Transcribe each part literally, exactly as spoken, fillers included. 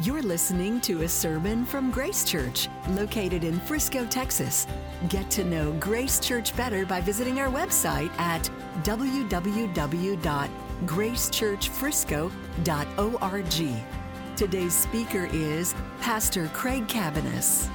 You're listening to a sermon from Grace Church, located in Frisco, Texas. Get to know Grace Church better by visiting our website at w w w dot grace church frisco dot org. Today's speaker is Pastor Craig Cabaniss.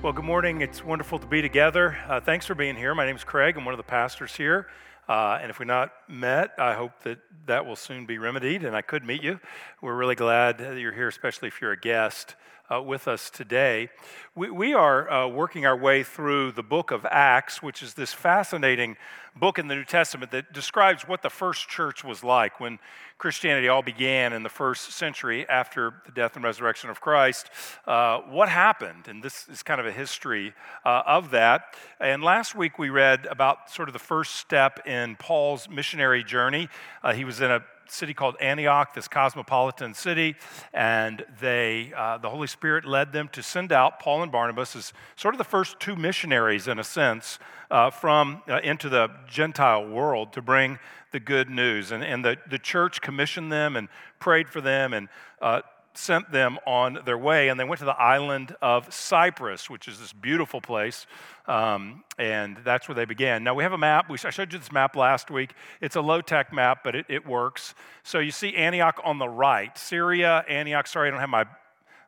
Well, good morning. It's wonderful to be together. Uh, thanks for being here. My name is Craig. I'm one of the pastors here. Uh, and if we're not met, I hope that that will soon be remedied, and I could meet you. We're really glad that you're here, especially if you're a guest uh, with us today. We, we are uh, working our way through the book of Acts, which is this fascinating book in the New Testament that describes what the first church was like when Christianity all began in the first century after the death and resurrection of Christ. Uh, what happened? And this is kind of a history uh, of that. And last week we read about sort of the first step in Paul's missionary journey. Uh, he was in a city called Antioch, this cosmopolitan city, and they, uh, the Holy Spirit led them to send out Paul and Barnabas as sort of the first two missionaries, in a sense, uh, from uh, into the Gentile world to bring the good news. And, and the, the church commissioned them and prayed for them and uh, sent them on their way, and they went to the island of Cyprus, which is this beautiful place, um, and that's where they began. Now, we have a map. We, I showed you this map last week. It's a low-tech map, but it, it works. So you see Antioch on the right, Syria, Antioch. Sorry, I don't have my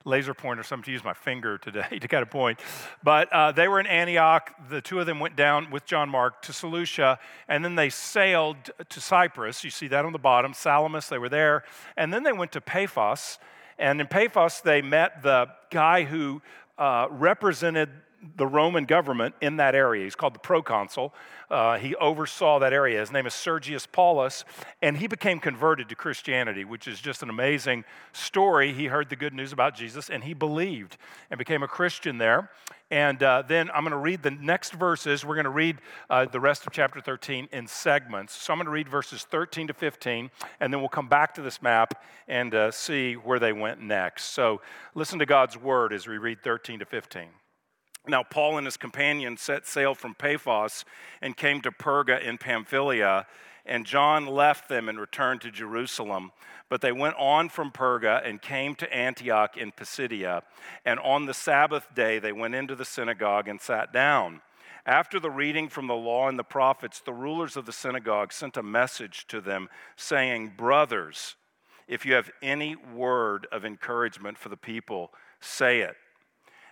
laser pointer, so I'm to use my finger today to kind of point. But uh, they were in Antioch. The two of them went down with John Mark to Seleucia, and then they sailed to Cyprus. You see that on the bottom, Salamis, they were there. And then they went to Paphos, and in Paphos, they met the guy who uh, represented the Roman government in that area. He's called the proconsul. Uh, he oversaw that area. His name is Sergius Paulus, and he became converted to Christianity, which is just an amazing story. He heard the good news about Jesus, and he believed and became a Christian there. And uh, then I'm going to read the next verses. We're going to read uh, the rest of chapter thirteen in segments. So I'm going to read verses thirteen to fifteen, and then we'll come back to this map and uh, see where they went next. So listen to God's word as we read thirteen to fifteen. Now Paul and his companions set sail from Paphos and came to Perga in Pamphylia, and John left them and returned to Jerusalem. But they went on from Perga and came to Antioch in Pisidia, and on the Sabbath day they went into the synagogue and sat down. After the reading from the law and the prophets, the rulers of the synagogue sent a message to them, saying, "Brothers, if you have any word of encouragement for the people, say it."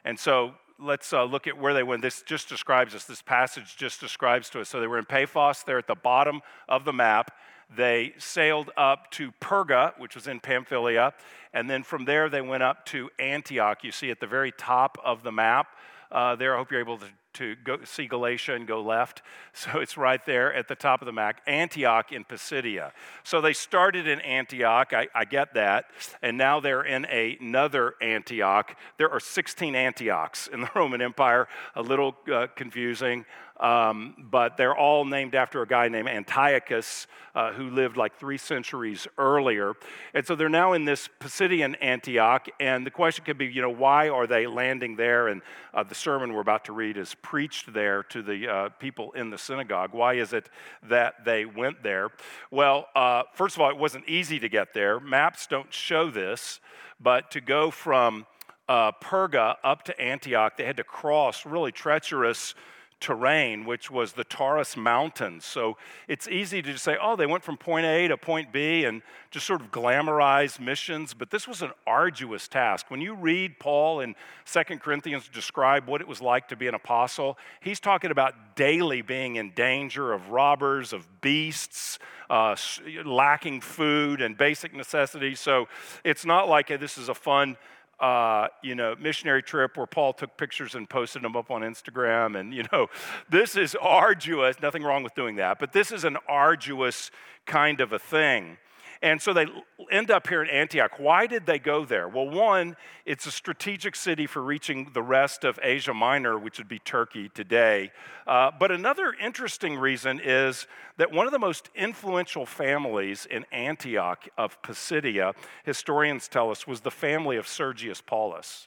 And so, Let's uh, look at where they went. This just describes us. This passage just describes to us. So they were in Paphos. They're at the bottom of the map. They sailed up to Perga, which was in Pamphylia. And then from there, they went up to Antioch. You see at the very top of the map uh, there. I hope you're able to, to go, see Galatia and go left. So it's right there at the top of the map, Antioch in Pisidia. So they started in Antioch. I, I get that. And now they're in a, another Antioch. There are sixteen Antiochs in the Roman Empire. A little uh, confusing. Um, but they're all named after a guy named Antiochus, uh, who lived like three centuries earlier. And so they're now in this Pisidian Antioch, and the question could be, you know, why are they landing there? And uh, the sermon we're about to read is preached there to the uh, people in the synagogue. Why is it that they went there? Well, uh, first of all, it wasn't easy to get there. Maps don't show this, but to go from uh, Perga up to Antioch, they had to cross really treacherous terrain, which was the Taurus Mountains. So it's easy to just say, oh, they went from point A to point B and just sort of glamorize missions, but this was an arduous task. When you read Paul in Second Corinthians describe what it was like to be an apostle, he's talking about daily being in danger of robbers, of beasts, uh, lacking food and basic necessities. So it's not like this is a fun Uh, you know, missionary trip where Paul took pictures and posted them up on Instagram. And, you know, this is arduous. Nothing wrong with doing that, but this is an arduous kind of a thing. And so they end up here in Antioch. Why did they go there? Well, one, it's a strategic city for reaching the rest of Asia Minor, which would be Turkey today. Uh, but another interesting reason is that one of the most influential families in Antioch of Pisidia, historians tell us, was the family of Sergius Paulus.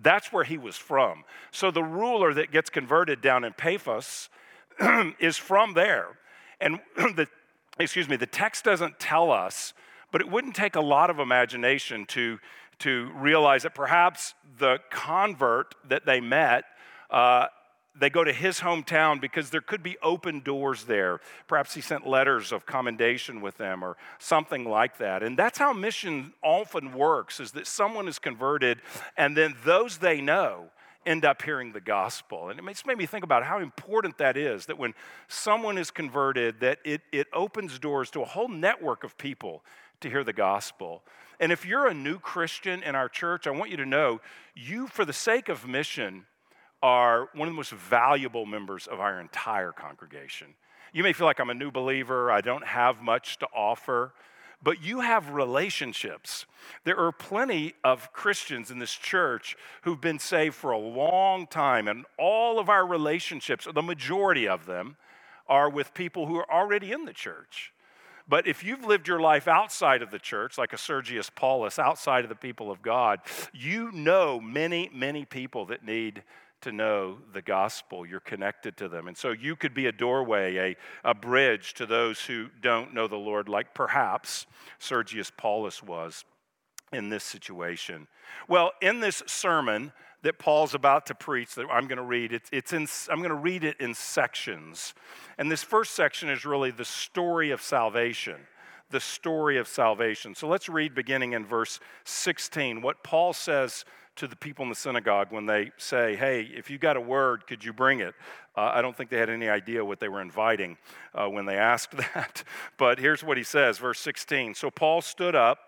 That's where he was from. So the ruler that gets converted down in Paphos is from there. And the Excuse me, the text doesn't tell us, but it wouldn't take a lot of imagination to to realize that perhaps the convert that they met, uh, they go to his hometown because there could be open doors there. Perhaps he sent letters of commendation with them or something like that. And that's how mission often works, is that someone is converted and then those they know end up hearing the gospel. And it makes made me think about how important that is, that when someone is converted, that it, it opens doors to a whole network of people to hear the gospel. And if you're a new Christian in our church, I want you to know you, for the sake of mission, are one of the most valuable members of our entire congregation. You may feel like I'm a new believer, I don't have much to offer, but you have relationships. There are plenty of Christians in this church who've been saved for a long time, and all of our relationships, or the majority of them, are with people who are already in the church. But if you've lived your life outside of the church, like a Sergius Paulus, outside of the people of God, you know many, many people that need to know the gospel. You're connected to them. And so you could be a doorway, a, a bridge to those who don't know the Lord, like perhaps Sergius Paulus was in this situation. Well, in this sermon that Paul's about to preach, that I'm going to read, it's, it's in, I'm going to read it in sections. And this first section is really the story of salvation. The story of salvation. So let's read beginning in verse sixteen what Paul says to the people in the synagogue when they say, hey, if you got a word, could you bring it? Uh, I don't think they had any idea what they were inviting uh, when they asked that. But here's what he says, verse sixteen. So Paul stood up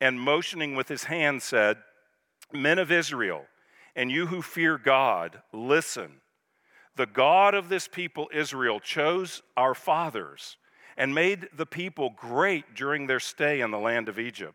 and motioning with his hand said, Men of Israel, and you who fear God, listen. The God of this people, Israel, chose our fathers and made the people great during their stay in the land of Egypt.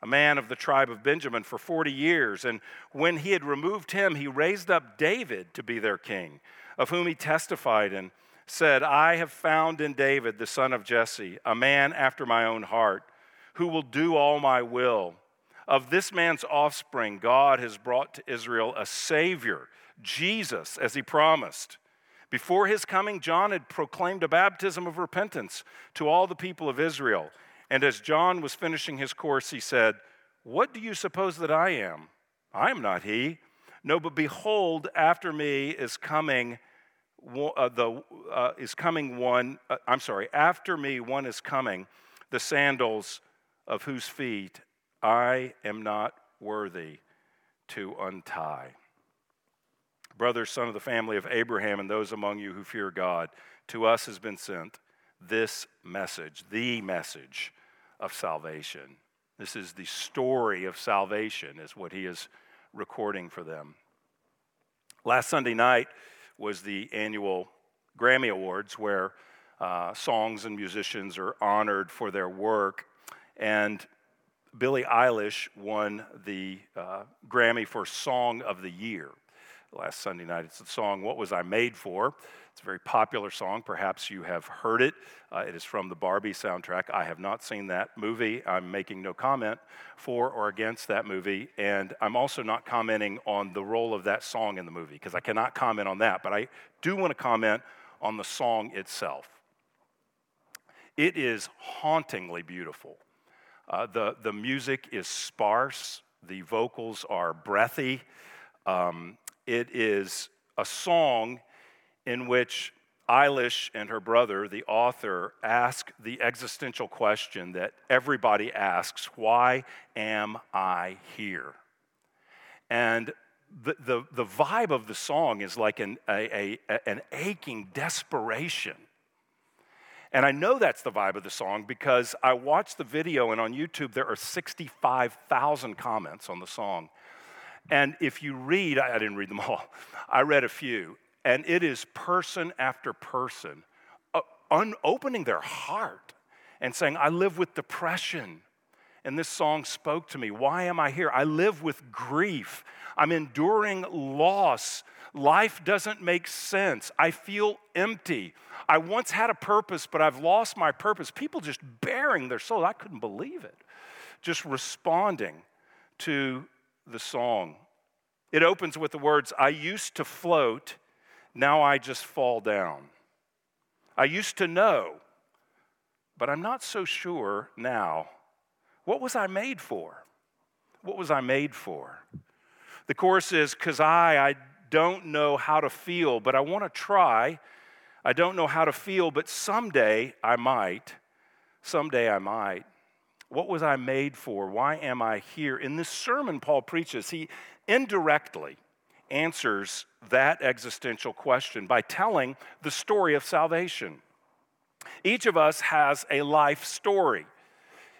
a man of the tribe of Benjamin, for forty years. And when he had removed him, he raised up David to be their king, of whom he testified and said, I have found in David, the son of Jesse, a man after my own heart, who will do all my will. Of this man's offspring, God has brought to Israel a Savior, Jesus, as he promised. Before his coming, John had proclaimed a baptism of repentance to all the people of Israel. And as John was finishing his course, he said, What do you suppose that I am? I am not he. No, but behold, after me is coming uh, the uh, is coming one, uh, I'm sorry, after me one is coming, the sandals of whose feet I am not worthy to untie. Brother, son of the family of Abraham, and those among you who fear God, to us has been sent this message, the message of salvation. This is the story of salvation, is what he is recording for them. Last Sunday night was the annual Grammy Awards, where uh, songs and musicians are honored for their work, and Billie Eilish won the uh, Grammy for Song of the Year. Last Sunday night. It's the song, What Was I Made For? It's a very popular song. Perhaps you have heard it. Uh, it is from the Barbie soundtrack. I have not seen that movie. I'm making no comment for or against that movie. And I'm also not commenting on the role of that song in the movie, because I cannot comment on that. But I do want to comment on the song itself. It is hauntingly beautiful. Uh, the, the music is sparse. The vocals are breathy. Um, It is a song in which Eilish and her brother, the author, ask the existential question that everybody asks, why am I here? And the the, the vibe of the song is like an, a, a, an aching desperation. And I know that's the vibe of the song because I watched the video, and on YouTube there are sixty-five thousand comments on the song. And if you read, I didn't read them all, I read a few, and it is person after person uh, un- opening their heart and saying, I live with depression and this song spoke to me. Why am I here? I live with grief. I'm enduring loss. Life doesn't make sense. I feel empty. I once had a purpose, but I've lost my purpose. People just bearing their souls. I couldn't believe it. Just responding to the song. It opens with the words, I used to float, now I just fall down. I used to know, but I'm not so sure now. What was I made for? What was I made for? The chorus is, because I, I don't know how to feel, but I want to try. I don't know how to feel, but someday I might. Someday I might. What was I made for? Why am I here? In this sermon Paul preaches, he indirectly answers that existential question by telling the story of salvation. Each of us has a life story.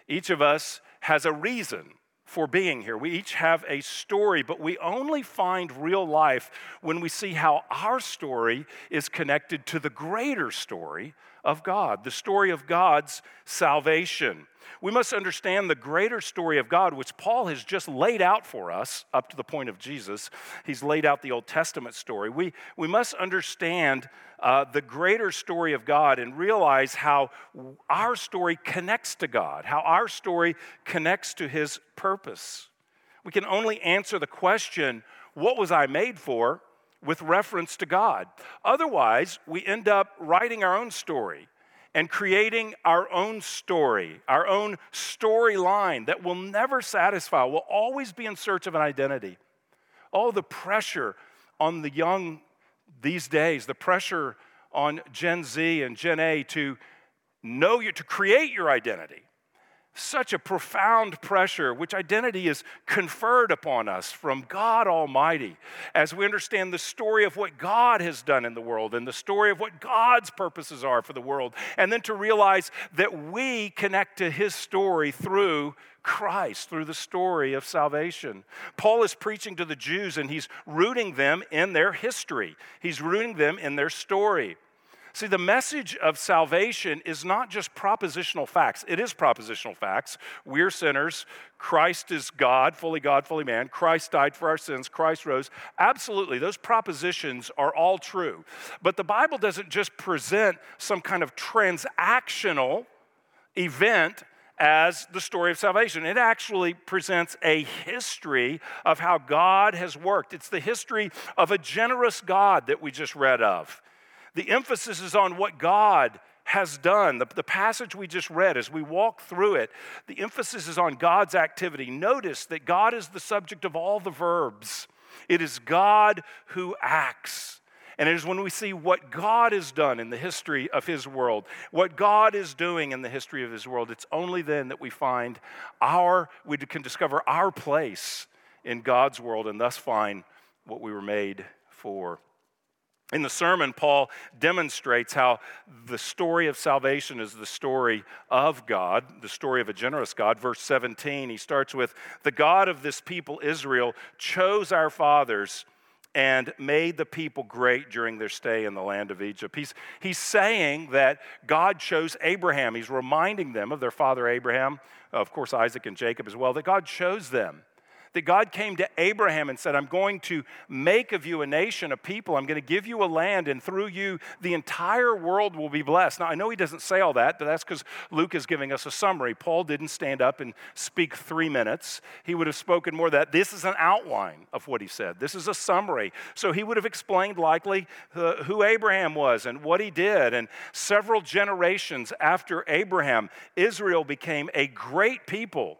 Each of us has a reason for being here. We each have a story, but we only find real life when we see how our story is connected to the greater story of God, the story of God's salvation. We must understand the greater story of God, which Paul has just laid out for us up to the point of Jesus. He's laid out the Old Testament story. We, we must understand uh, the greater story of God and realize how our story connects to God, how our story connects to His purpose. We can only answer the question, what was I made for, with reference to God. Otherwise, we end up writing our own story and creating our own story, our own storyline that will never satisfy. We'll always be in search of an identity. Oh, the pressure on the young these days, the pressure on Gen Z and Gen A to know you, to create your identity. Such a profound pressure, which identity is conferred upon us from God Almighty as we understand the story of what God has done in the world and the story of what God's purposes are for the world, and then to realize that we connect to His story through Christ, through the story of salvation. Paul is preaching to the Jews, and he's rooting them in their history. He's rooting them in their story. See, the message of salvation is not just propositional facts. It is propositional facts. We're sinners. Christ is God, fully God, fully man. Christ died for our sins. Christ rose. Absolutely, those propositions are all true. But the Bible doesn't just present some kind of transactional event as the story of salvation. It actually presents a history of how God has worked. It's the history of a generous God that we just read of. The emphasis is on what God has done. The, the passage we just read, as we walk through it, the emphasis is on God's activity. Notice that God is the subject of all the verbs. It is God who acts. And it is when we see what God has done in the history of His world, what God is doing in the history of His world, it's only then that we find our, we can discover our place in God's world and thus find what we were made for. In the sermon, Paul demonstrates how the story of salvation is the story of God, the story of a generous God. Verse seventeen, he starts with, "The God of this people, Israel, chose our fathers and made the people great during their stay in the land of Egypt." He's, he's saying that God chose Abraham. He's reminding them of their father Abraham, of course Isaac and Jacob as well, that God chose them. That God came to Abraham and said, I'm going to make of you a nation, a people. I'm going to give you a land, and through you, the entire world will be blessed. Now, I know he doesn't say all that, but that's because Luke is giving us a summary. Paul didn't stand up and speak three minutes. He would have spoken more of that. This is an outline of what he said. This is a summary. So he would have explained likely uh, who Abraham was and what he did. And several generations after Abraham, Israel became a great people.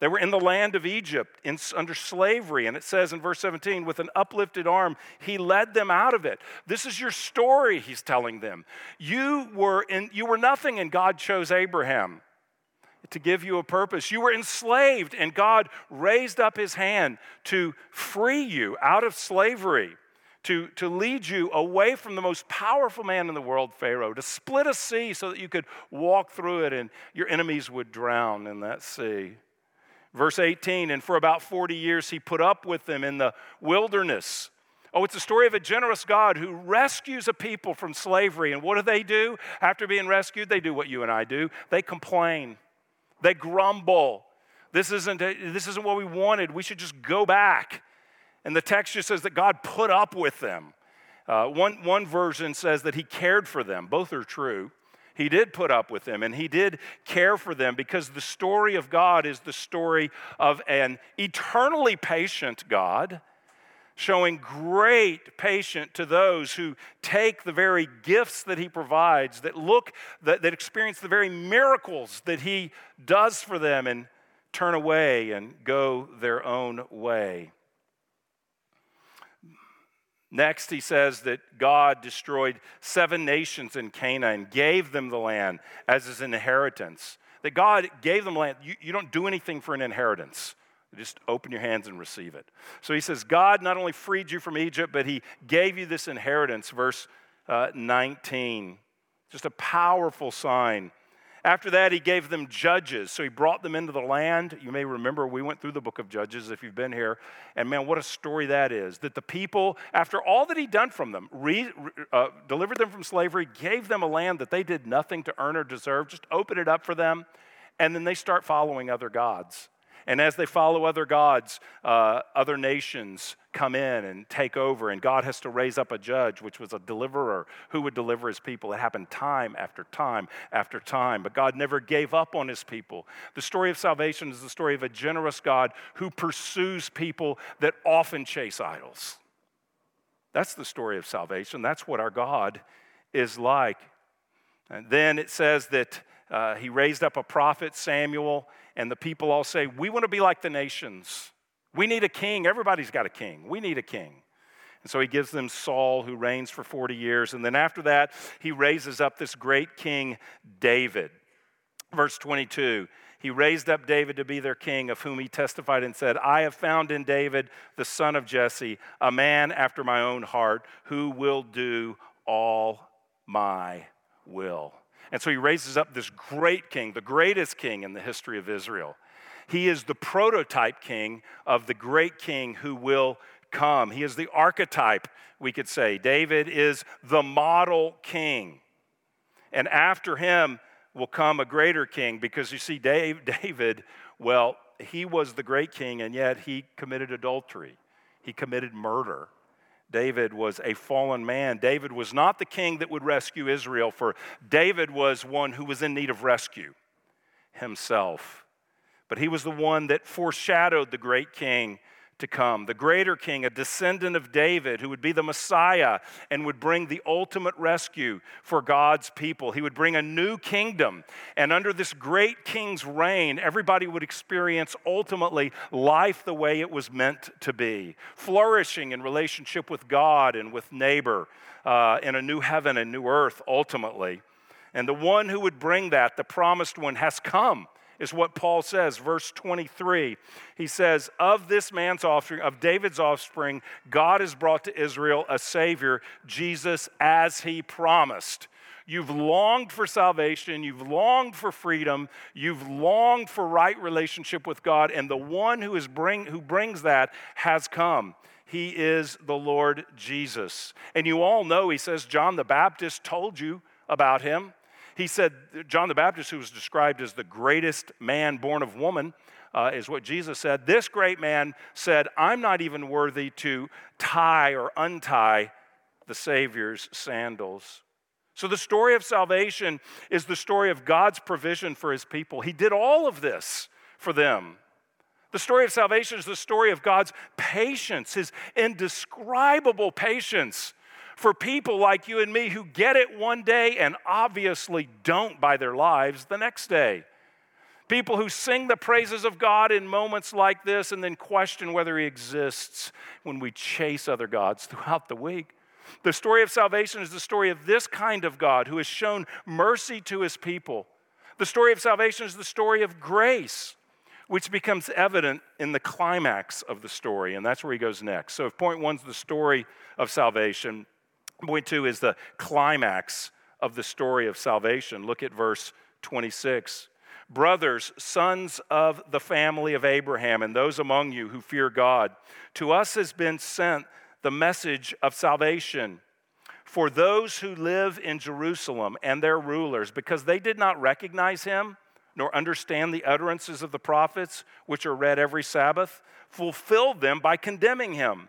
They were in the land of Egypt in, under slavery, and it says in verse seventeen, with an uplifted arm, he led them out of it. This is your story, he's telling them. You were in, you were nothing, and God chose Abraham to give you a purpose. You were enslaved, and God raised up his hand to free you out of slavery, to, to lead you away from the most powerful man in the world, Pharaoh, to split a sea so that you could walk through it, and your enemies would drown in that sea. Verse eighteen, and for about forty years he put up with them in the wilderness. Oh, it's the story of a generous God who rescues a people from slavery. And what do they do? After being rescued, they do what you and I do. They complain. They grumble. This isn't, this isn't what we wanted. We should just go back. And the text just says that God put up with them. Uh, one, one version says that he cared for them. Both are true. He did put up with them, and he did care for them, because the story of God is the story of an eternally patient God showing great patience to those who take the very gifts that he provides, that look, that, that experience the very miracles that he does for them, and turn away and go their own way. Next, he says that God destroyed seven nations in Canaan and gave them the land as his inheritance. That God gave them land. You, you don't do anything for an inheritance. You just open your hands and receive it. So he says, God not only freed you from Egypt, but he gave you this inheritance. Verse uh, nineteen, just a powerful sign. After that, he gave them judges. So he brought them into the land. You may remember we went through the book of Judges if you've been here. And man, what a story that is. That the people, after all that he'd done from them, re, uh, delivered them from slavery, gave them a land that they did nothing to earn or deserve, just opened it up for them. And then they start following other gods. And as they follow other gods, uh, other nations come in and take over. And God has to raise up a judge, which was a deliverer who would deliver his people. It happened time after time after time. But God never gave up on his people. The story of salvation is the story of a generous God who pursues people that often chase idols. That's the story of salvation. That's what our God is like. And then it says that uh, he raised up a prophet, Samuel. And the people all say, we want to be like the nations. We need a king. Everybody's got a king. We need a king. And so he gives them Saul, who reigns for forty years. And then after that, he raises up this great king, David. Verse twenty-two, he raised up David to be their king, of whom he testified and said, I have found in David, the son of Jesse, a man after my own heart, who will do all my will. And so he raises up this great king, the greatest king in the history of Israel. He is the prototype king of the great king who will come. He is the archetype, we could say. David is the model king. And after him will come a greater king, because you see, Dave, David, well, he was the great king, and yet he committed adultery. He committed murder. David was a fallen man. David was not the king that would rescue Israel, for David was one who was in need of rescue himself. But he was the one that foreshadowed the great king to come, the greater king, a descendant of David, who would be the Messiah and would bring the ultimate rescue for God's people. He would bring a new kingdom. And under this great king's reign, everybody would experience ultimately life the way it was meant to be, flourishing in relationship with God and with neighbor, uh, in a new heaven and new earth ultimately. And the one who would bring that, the promised one, has come, is what Paul says, verse twenty-three. He says, of this man's offspring, of David's offspring, God has brought to Israel a Savior, Jesus, as he promised. You've longed for salvation. You've longed for freedom. You've longed for right relationship with God. And the one who is bring, who brings that has come. He is the Lord Jesus. And you all know, he says, John the Baptist told you about him. He said, John the Baptist, who was described as the greatest man born of woman, uh, is what Jesus said. This great man said, I'm not even worthy to tie or untie the Savior's sandals. So the story of salvation is the story of God's provision for his people. He did all of this for them. The story of salvation is the story of God's patience, his indescribable patience for people like you and me who get it one day and obviously don't by their lives the next day. People who sing the praises of God in moments like this and then question whether he exists when we chase other gods throughout the week. The story of salvation is the story of this kind of God who has shown mercy to his people. The story of salvation is the story of grace, which becomes evident in the climax of the story, and that's where he goes next. So if point one's the story of salvation, point two is the climax of the story of salvation. Look at verse twenty-six. Brothers, sons of the family of Abraham, and those among you who fear God, to us has been sent the message of salvation for those who live in Jerusalem and their rulers, because they did not recognize him nor understand the utterances of the prophets, which are read every Sabbath, fulfilled them by condemning him.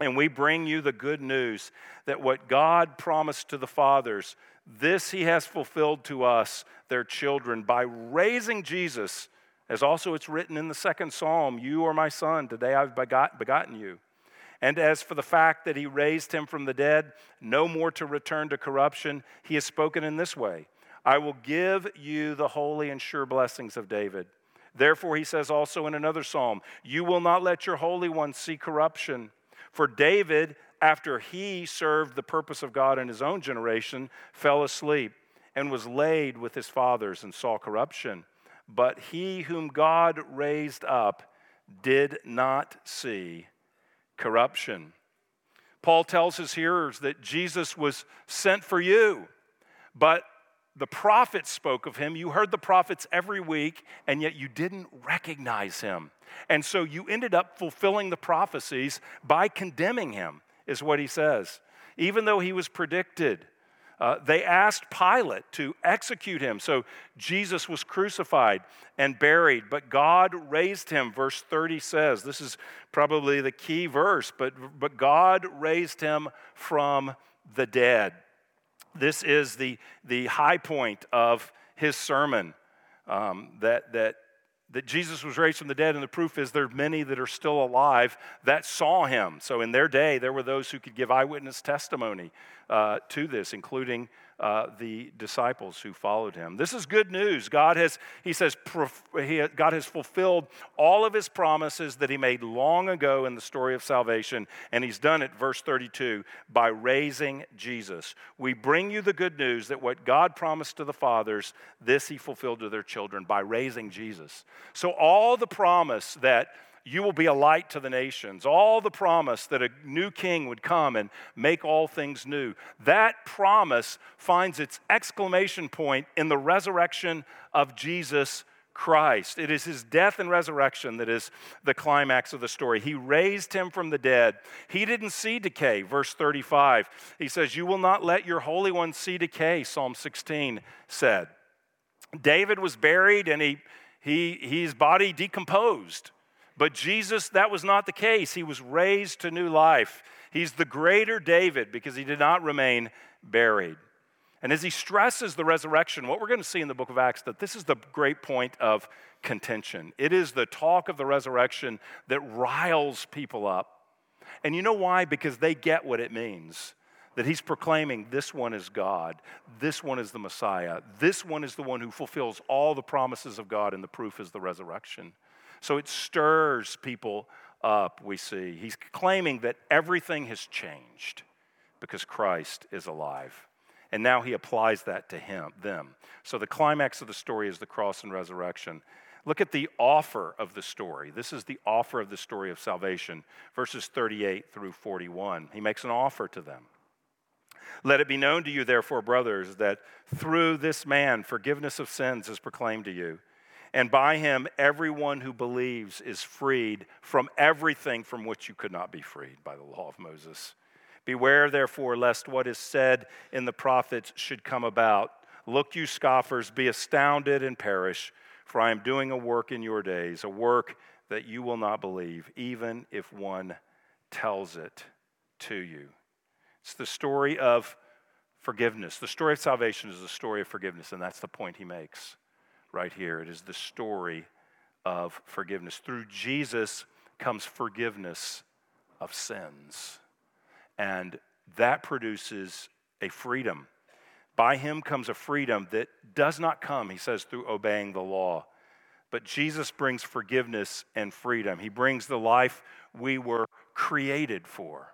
And we bring you the good news that what God promised to the fathers, this he has fulfilled to us, their children, by raising Jesus. As also it's written in the second Psalm, you are my son, today I've begot- begotten you. And as for the fact that he raised him from the dead, no more to return to corruption, he has spoken in this way, I will give you the holy and sure blessings of David. Therefore, he says also in another Psalm, you will not let your Holy One see corruption. For David, after he served the purpose of God in his own generation, fell asleep and was laid with his fathers and saw corruption. But he whom God raised up did not see corruption. Paul tells his hearers that Jesus was sent for you, but the prophets spoke of him. You heard the prophets every week, and yet you didn't recognize him. And so you ended up fulfilling the prophecies by condemning him, is what he says. Even though he was predicted, Uh, they asked Pilate to execute him. So Jesus was crucified and buried, but God raised him, verse thirty says. This is probably the key verse, but, but God raised him from the dead. This is the, the high point of his sermon, um, that, that, that Jesus was raised from the dead, and the proof is there are many that are still alive that saw him. So in their day, there were those who could give eyewitness testimony uh, to this, including uh, the disciples who followed him. This is good news. God has, he says, prof- he, God has fulfilled all of his promises that he made long ago in the story of salvation, and he's done it, verse thirty-two, by raising Jesus. We bring you the good news that what God promised to the fathers, this he fulfilled to their children by raising Jesus. So all the promise that you will be a light to the nations, all the promise that a new king would come and make all things new, that promise finds its exclamation point in the resurrection of Jesus Christ. It is his death and resurrection that is the climax of the story. He raised him from the dead. He didn't see decay, verse thirty-five. He says, you will not let your Holy One see decay, Psalm sixteen said. David was buried and he He, his body decomposed, but Jesus, that was not the case. He was raised to new life. He's the greater David because he did not remain buried. And as he stresses the resurrection, what we're going to see in the book of Acts, that this is the great point of contention. It is the talk of the resurrection that riles people up. And you know why? Because they get what it means. That he's proclaiming, this one is God, this one is the Messiah, this one is the one who fulfills all the promises of God, and the proof is the resurrection. So it stirs people up, we see. He's claiming that everything has changed because Christ is alive. And now he applies that to him, them. So the climax of the story is the cross and resurrection. Look at the offer of the story. This is the offer of the story of salvation, verses thirty-eight through forty-one. He makes an offer to them. Let it be known to you, therefore, brothers, that through this man forgiveness of sins is proclaimed to you, and by him everyone who believes is freed from everything from which you could not be freed by the law of Moses. Beware, therefore, lest what is said in the prophets should come about. Look, you scoffers, be astounded and perish, for I am doing a work in your days, a work that you will not believe, even if one tells it to you. It's the story of forgiveness. The story of salvation is the story of forgiveness, and that's the point he makes right here. It is the story of forgiveness. Through Jesus comes forgiveness of sins, and that produces a freedom. By him comes a freedom that does not come, he says, through obeying the law. But Jesus brings forgiveness and freedom. He brings the life we were created for.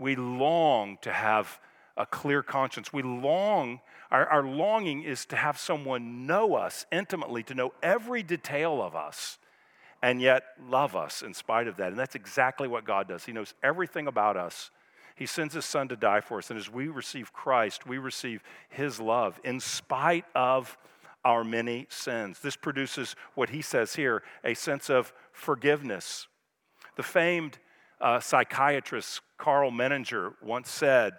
We long to have a clear conscience. We long, our, our longing is to have someone know us intimately, to know every detail of us, and yet love us in spite of that. And that's exactly what God does. He knows everything about us. He sends his son to die for us. And as we receive Christ, we receive his love in spite of our many sins. This produces what he says here, a sense of forgiveness. The famed uh, psychiatrist Carl Menninger once said,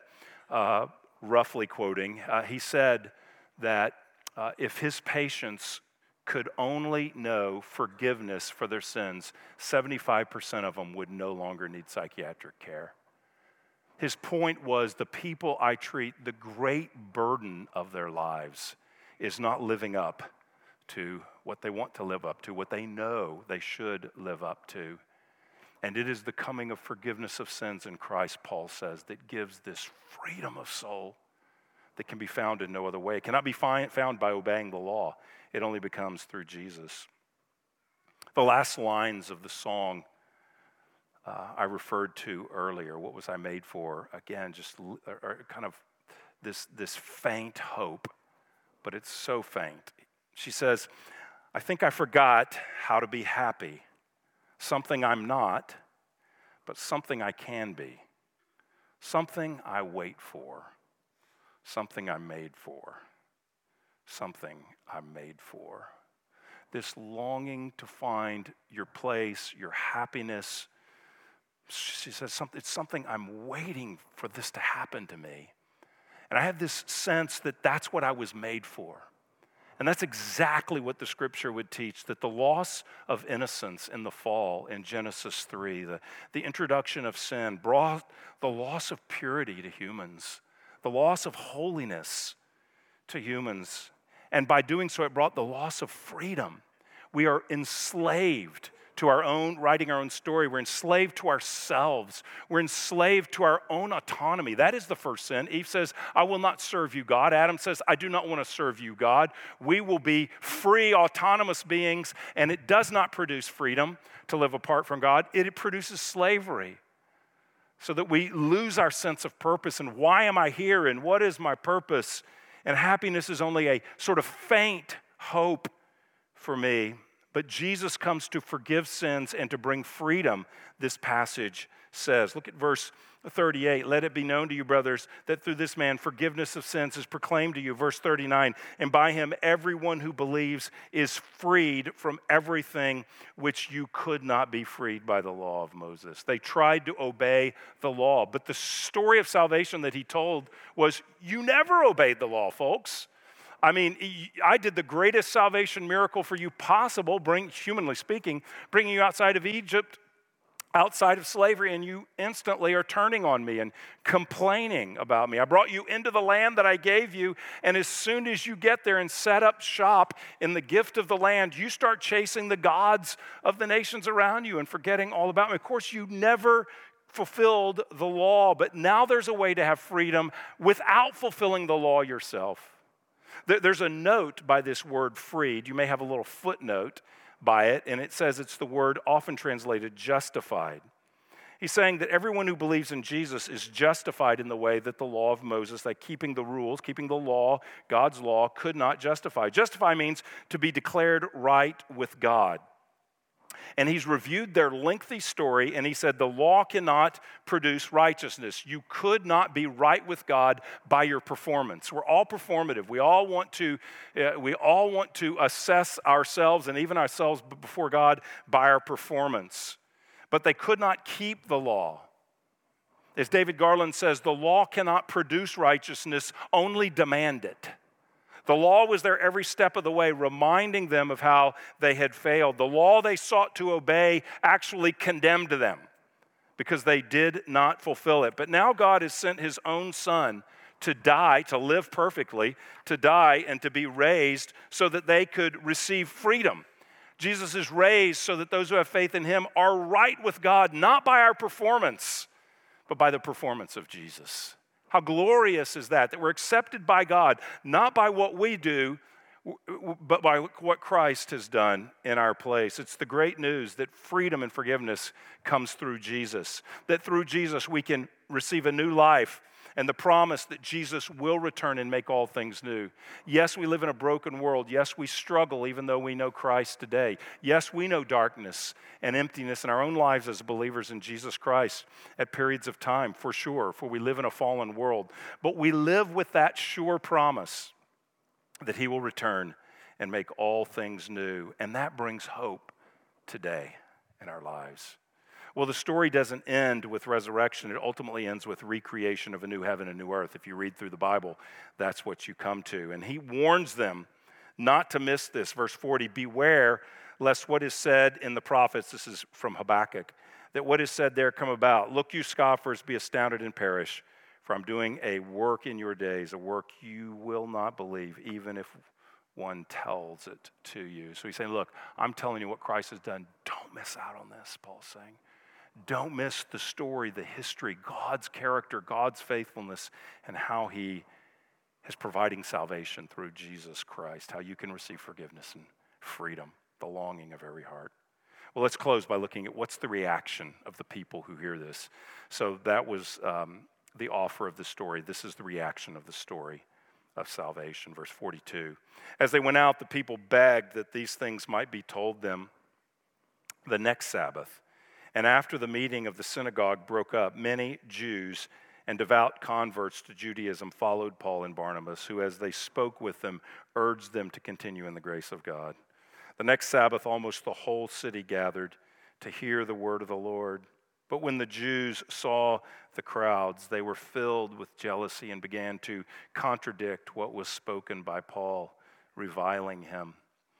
uh, roughly quoting, uh, he said that uh, if his patients could only know forgiveness for their sins, seventy-five percent of them would no longer need psychiatric care. His point was, the people I treat, the great burden of their lives is not living up to what they want to live up to, what they know they should live up to. And it is the coming of forgiveness of sins in Christ, Paul says, that gives this freedom of soul that can be found in no other way. It cannot be found by obeying the law. It only becomes through Jesus. The last lines of the song uh, I referred to earlier, "What was I made for?" Again, just or kind of this, this faint hope, but it's so faint. She says, "I think I forgot how to be happy, something I'm not, but something I can be, something I wait for, something I'm made for. Something I'm made for." This longing to find your place, your happiness. She says, it's something I'm waiting for this to happen to me. And I have this sense that that's what I was made for. And that's exactly what the scripture would teach, that the loss of innocence in the fall in Genesis three, the, the introduction of sin, brought the loss of purity to humans, the loss of holiness to humans. And by doing so, it brought the loss of freedom. We are enslaved to our own, writing our own story. We're enslaved to ourselves. We're enslaved to our own autonomy. That is the first sin. Eve says, "I will not serve you, God." Adam says, "I do not want to serve you, God." We will be free, autonomous beings, and it does not produce freedom to live apart from God. It produces slavery, so that we lose our sense of purpose and why am I here and what is my purpose? And happiness is only a sort of faint hope for me. But Jesus comes to forgive sins and to bring freedom, this passage says. Look at verse thirty-eight. "Let it be known to you, brothers, that through this man forgiveness of sins is proclaimed to you." Verse thirty-nine, "And by him everyone who believes is freed from everything which you could not be freed by the law of Moses." They tried to obey the law, but the story of salvation that he told was, you never obeyed the law, folks. I mean, I did the greatest salvation miracle for you possible, bring, humanly speaking, bringing you outside of Egypt, outside of slavery, and you instantly are turning on me and complaining about me. I brought you into the land that I gave you, and as soon as you get there and set up shop in the gift of the land, you start chasing the gods of the nations around you and forgetting all about me. Of course, you never fulfilled the law, but now there's a way to have freedom without fulfilling the law yourself. There's a note by this word "freed." You may have a little footnote by it, and it says it's the word often translated "justified." He's saying that everyone who believes in Jesus is justified in the way that the law of Moses, like keeping the rules, keeping the law, God's law, could not justify. Justify means to be declared right with God. And he's reviewed their lengthy story, and he said the law cannot produce righteousness. You could not be right with God by your performance. We're all performative. We all want to, uh, we all want to assess ourselves and even ourselves before God by our performance. But they could not keep the law. As David Garland says, the law cannot produce righteousness, only demand it. The law was there every step of the way, reminding them of how they had failed. The law they sought to obey actually condemned them because they did not fulfill it. But now God has sent his own son to die, to live perfectly, to die and to be raised so that they could receive freedom. Jesus is raised so that those who have faith in him are right with God, not by our performance, but by the performance of Jesus. How glorious is that, that we're accepted by God, not by what we do, but by what Christ has done in our place. It's the great news that freedom and forgiveness comes through Jesus, that through Jesus we can receive a new life and the promise that Jesus will return and make all things new. Yes, we live in a broken world. Yes, we struggle even though we know Christ today. Yes, we know darkness and emptiness in our own lives as believers in Jesus Christ at periods of time, for sure, for we live in a fallen world. But we live with that sure promise that he will return and make all things new. And that brings hope today in our lives. Well, the story doesn't end with resurrection. It ultimately ends with recreation of a new heaven and new earth. If you read through the Bible, that's what you come to. And he warns them not to miss this. Verse forty, beware lest what is said in the prophets, this is from Habakkuk, that what is said there come about. Look, you scoffers, be astounded and perish, for I'm doing a work in your days, a work you will not believe, even if one tells it to you. So he's saying, look, I'm telling you what Christ has done. Don't miss out on this, Paul's saying. Don't miss the story, the history, God's character, God's faithfulness, and how he is providing salvation through Jesus Christ, how you can receive forgiveness and freedom, the longing of every heart. Well, let's close by looking at what's the reaction of the people who hear this. So that was um, the offer of the story. This is the reaction of the story of salvation. Verse forty-two, as they went out, the people begged that these things might be told them the next Sabbath. And after the meeting of the synagogue broke up, many Jews and devout converts to Judaism followed Paul and Barnabas, who, as they spoke with them, urged them to continue in the grace of God. The next Sabbath, almost the whole city gathered to hear the word of the Lord. But when the Jews saw the crowds, they were filled with jealousy and began to contradict what was spoken by Paul, reviling him.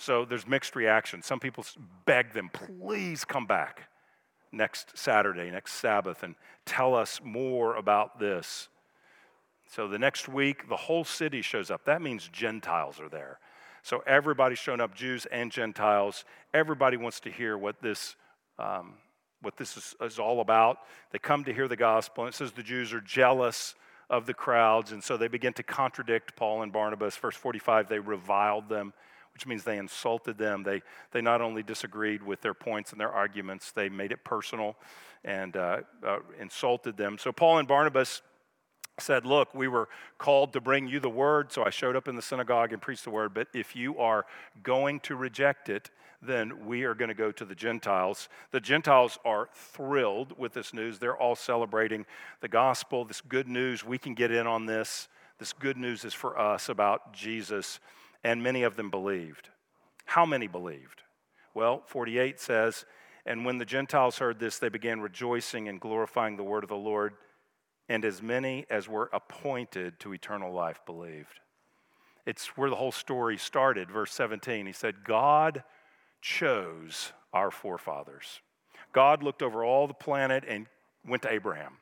So there's mixed reaction. Some people beg them, please come back next Saturday, next Sabbath, and tell us more about this. So the next week, the whole city shows up. That means Gentiles are there. So everybody's shown up, Jews and Gentiles. Everybody wants to hear what this um, what this is, is all about. They come to hear the gospel, and it says the Jews are jealous of the crowds, and so they begin to contradict Paul and Barnabas. Verse forty-five, they reviled them, which means they insulted them. They they not only disagreed with their points and their arguments, they made it personal and uh, uh, insulted them. So Paul and Barnabas said, look, we were called to bring you the word, so I showed up in the synagogue and preached the word, but if you are going to reject it, then we are going to go to the Gentiles. The Gentiles are thrilled with this news. They're all celebrating the gospel, this good news. We can get in on this. This good news is for us about Jesus. And many of them believed. How many believed? Well, forty-eight says, and when the Gentiles heard this, they began rejoicing and glorifying the word of the Lord, and as many as were appointed to eternal life believed. It's where the whole story started, verse seventeen. He said, God chose our forefathers. God looked over all the planet and went to Abraham.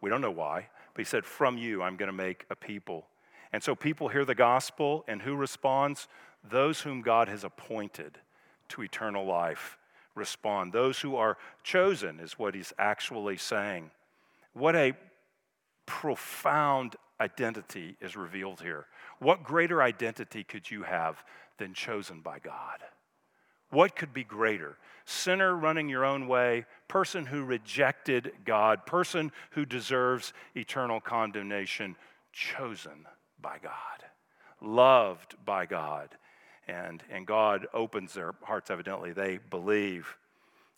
We don't know why, but he said, from you I'm going to make a people. And so people hear the gospel, and who responds? Those whom God has appointed to eternal life respond. Those who are chosen is what he's actually saying. What a profound identity is revealed here. What greater identity could you have than chosen by God? What could be greater? Sinner running your own way, person who rejected God, person who deserves eternal condemnation, chosen by God, loved by God, and, and God opens their hearts, evidently. They believe.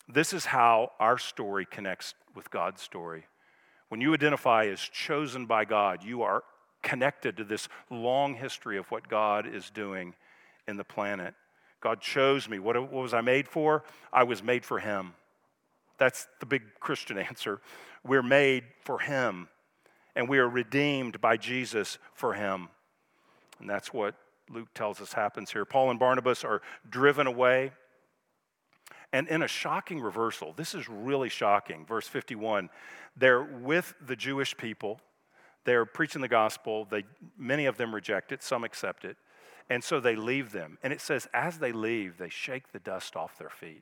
This is how our story connects with God's story. When you identify as chosen by God, you are connected to this long history of what God is doing in the planet. God chose me. What, what was I made for? I was made for him. That's the big Christian answer. We're made for him, and we are redeemed by Jesus for him. And that's what Luke tells us happens here. Paul and Barnabas are driven away. And in a shocking reversal, this is really shocking, verse fifty-one, they're with the Jewish people. They're preaching the gospel. They, many of them reject it. Some accept it. And so they leave them. And it says, as they leave, they shake the dust off their feet.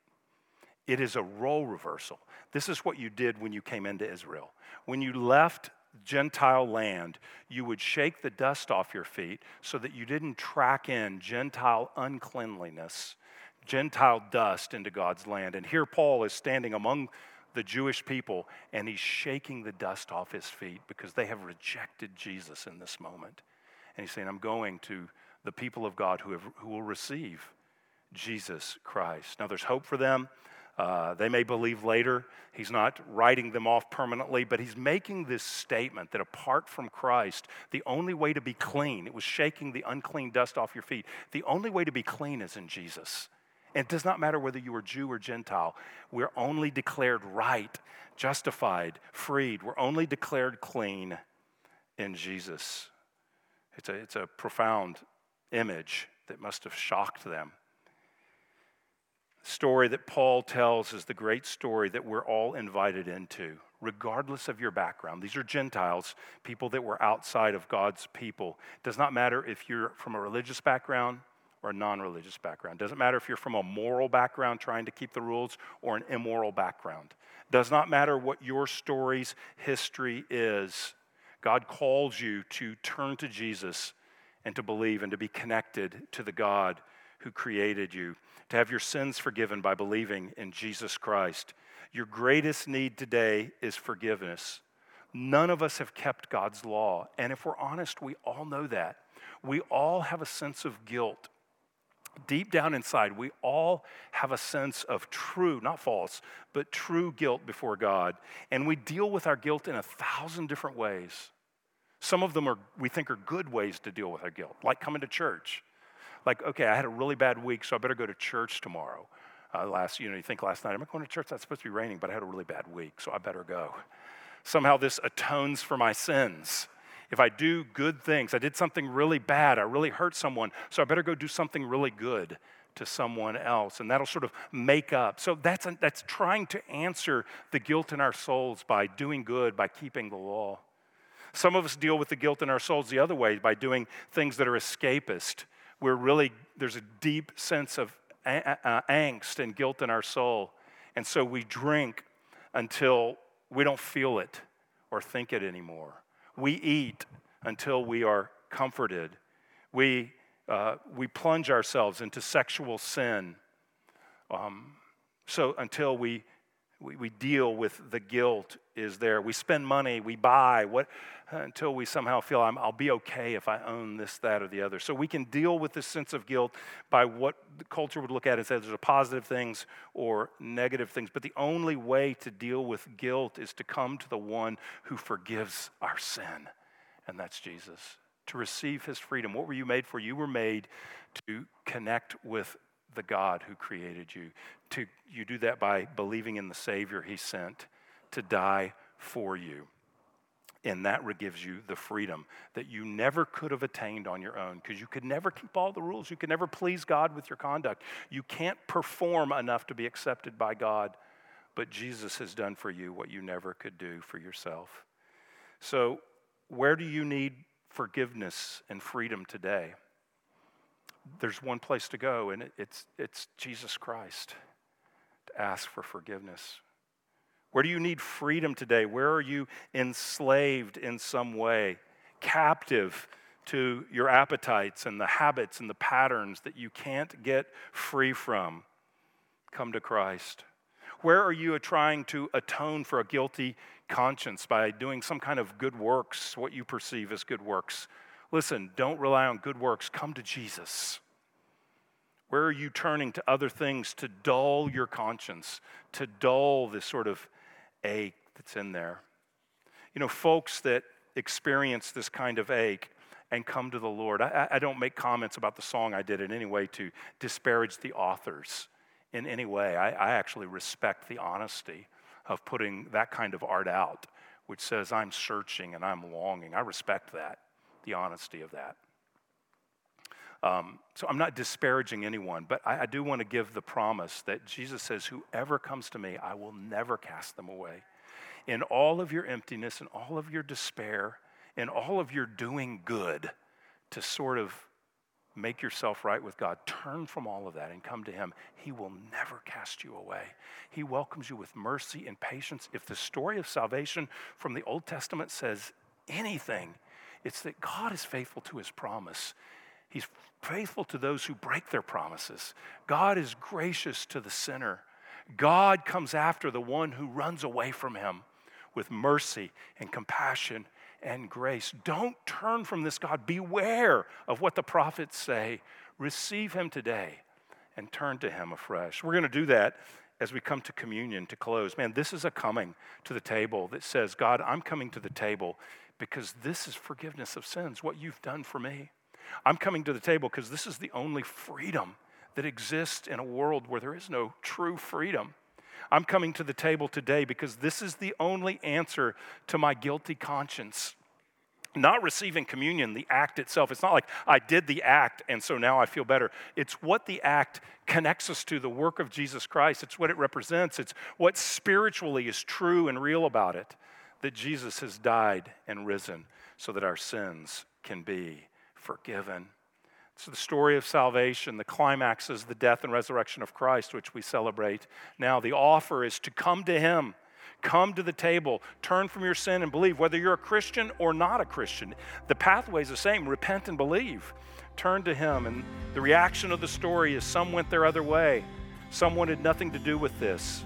It is a role reversal. This is what you did when you came into Israel. When you left Gentile land, you would shake the dust off your feet so that you didn't track in Gentile uncleanliness, Gentile dust into God's land. And here Paul is standing among the Jewish people, and he's shaking the dust off his feet because they have rejected Jesus in this moment. And he's saying, I'm going to the people of God who have, who will receive Jesus Christ. Now there's hope for them. Uh, they may believe later. He's not writing them off permanently, but he's making this statement that apart from Christ, the only way to be clean, it was shaking the unclean dust off your feet, the only way to be clean is in Jesus. And it does not matter whether you are Jew or Gentile. We're only declared right, justified, freed. We're only declared clean in Jesus. It's a, it's a profound image that must have shocked them. The story that Paul tells is the great story that we're all invited into, regardless of your background. These are Gentiles, people that were outside of God's people. It does not matter if you're from a religious background or a non-religious background. Doesn't matter if you're from a moral background trying to keep the rules or an immoral background. Does not matter what your story's history is. God calls you to turn to Jesus and to believe and to be connected to the God who created you, to have your sins forgiven by believing in Jesus Christ. Your greatest need today is forgiveness. None of us have kept God's law, and if we're honest, we all know that. We all have a sense of guilt. Deep down inside, we all have a sense of true, not false, but true guilt before God. And we deal with our guilt in a thousand different ways. Some of them are we think are good ways to deal with our guilt, like coming to church. Like, okay, I had a really bad week, so I better go to church tomorrow. Uh, last, you know, you think last night, I'm not going to church, that's supposed to be raining, but I had a really bad week, so I better go. Somehow this atones for my sins. If I do good things, I did something really bad, I really hurt someone, so I better go do something really good to someone else, and that'll sort of make up. So that's a, that's trying to answer the guilt in our souls by doing good, by keeping the law. Some of us deal with the guilt in our souls the other way, by doing things that are escapist. We're really, there's a deep sense of a- a- angst and guilt in our soul, and so we drink until we don't feel it or think it anymore. We eat until we are comforted. We uh, we plunge ourselves into sexual sin. Um, so until we, we we deal with the guilt is there. We spend money, we buy, what until we somehow feel I'm, I'll be okay if I own this, that, or the other. So we can deal with this sense of guilt by what the culture would look at and say there's positive things or negative things. But the only way to deal with guilt is to come to the one who forgives our sin, and that's Jesus, to receive his freedom. What were you made for? You were made to connect with the God who created you. To you do that by believing in the Savior he sent to die for you. And that gives you the freedom that you never could have attained on your own, because you could never keep all the rules. You could never please God with your conduct. You can't perform enough to be accepted by God, but Jesus has done for you what you never could do for yourself. So where do you need forgiveness and freedom today? There's one place to go, and it's it's Jesus Christ, to ask for forgiveness. Where do you need freedom today? Where are you enslaved in some way, captive to your appetites and the habits and the patterns that you can't get free from? Come to Christ. Where are you trying to atone for a guilty conscience by doing some kind of good works, what you perceive as good works? Listen, don't rely on good works. Come to Jesus. Where are you turning to other things to dull your conscience, to dull this sort of ache that's in there? You know, folks that experience this kind of ache and come to the Lord. I, I don't make comments about the song I did in any way to disparage the authors in any way. I, I actually respect the honesty of putting that kind of art out, which says I'm searching and I'm longing. I respect that, the honesty of that. Um, so I'm not disparaging anyone, but I, I do want to give the promise that Jesus says, whoever comes to me, I will never cast them away. In all of your emptiness, in all of your despair, in all of your doing good to sort of make yourself right with God, turn from all of that and come to him. He will never cast you away. He welcomes you with mercy and patience. If the story of salvation from the Old Testament says anything, it's that God is faithful to his promise. He's faithful to those who break their promises. God is gracious to the sinner. God comes after the one who runs away from him with mercy and compassion and grace. Don't turn from this God. Beware of what the prophets say. Receive him today and turn to him afresh. We're going to do that as we come to communion to close. Man, this is a coming to the table that says, God, I'm coming to the table because this is forgiveness of sins, what you've done for me. I'm coming to the table because this is the only freedom that exists in a world where there is no true freedom. I'm coming to the table today because this is the only answer to my guilty conscience. Not receiving communion, the act itself. It's not like I did the act and so now I feel better. It's what the act connects us to, the work of Jesus Christ. It's what it represents. It's what spiritually is true and real about it, that Jesus has died and risen so that our sins can be forgiven. So the story of salvation, the climax is the death and resurrection of Christ, which we celebrate now. The offer is to come to him, come to the table, turn from your sin and believe, whether you're a Christian or not a Christian. The pathway is the same, repent and believe. Turn to him, and the reaction of the story is some went their other way. Some wanted nothing to do with this,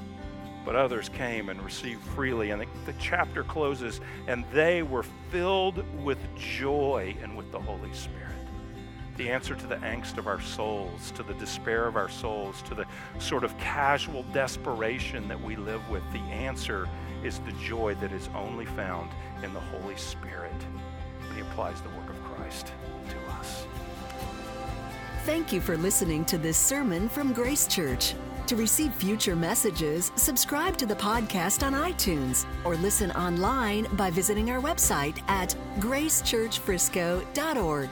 but others came and received freely. And the, the chapter closes, and they were filled with joy and with the Holy Spirit. The answer to the angst of our souls, to the despair of our souls, to the sort of casual desperation that we live with, the answer is the joy that is only found in the Holy Spirit. He applies the work of Christ to us. Thank you for listening to this sermon from Grace Church. To receive future messages, subscribe to the podcast on iTunes or listen online by visiting our website at grace church frisco dot org.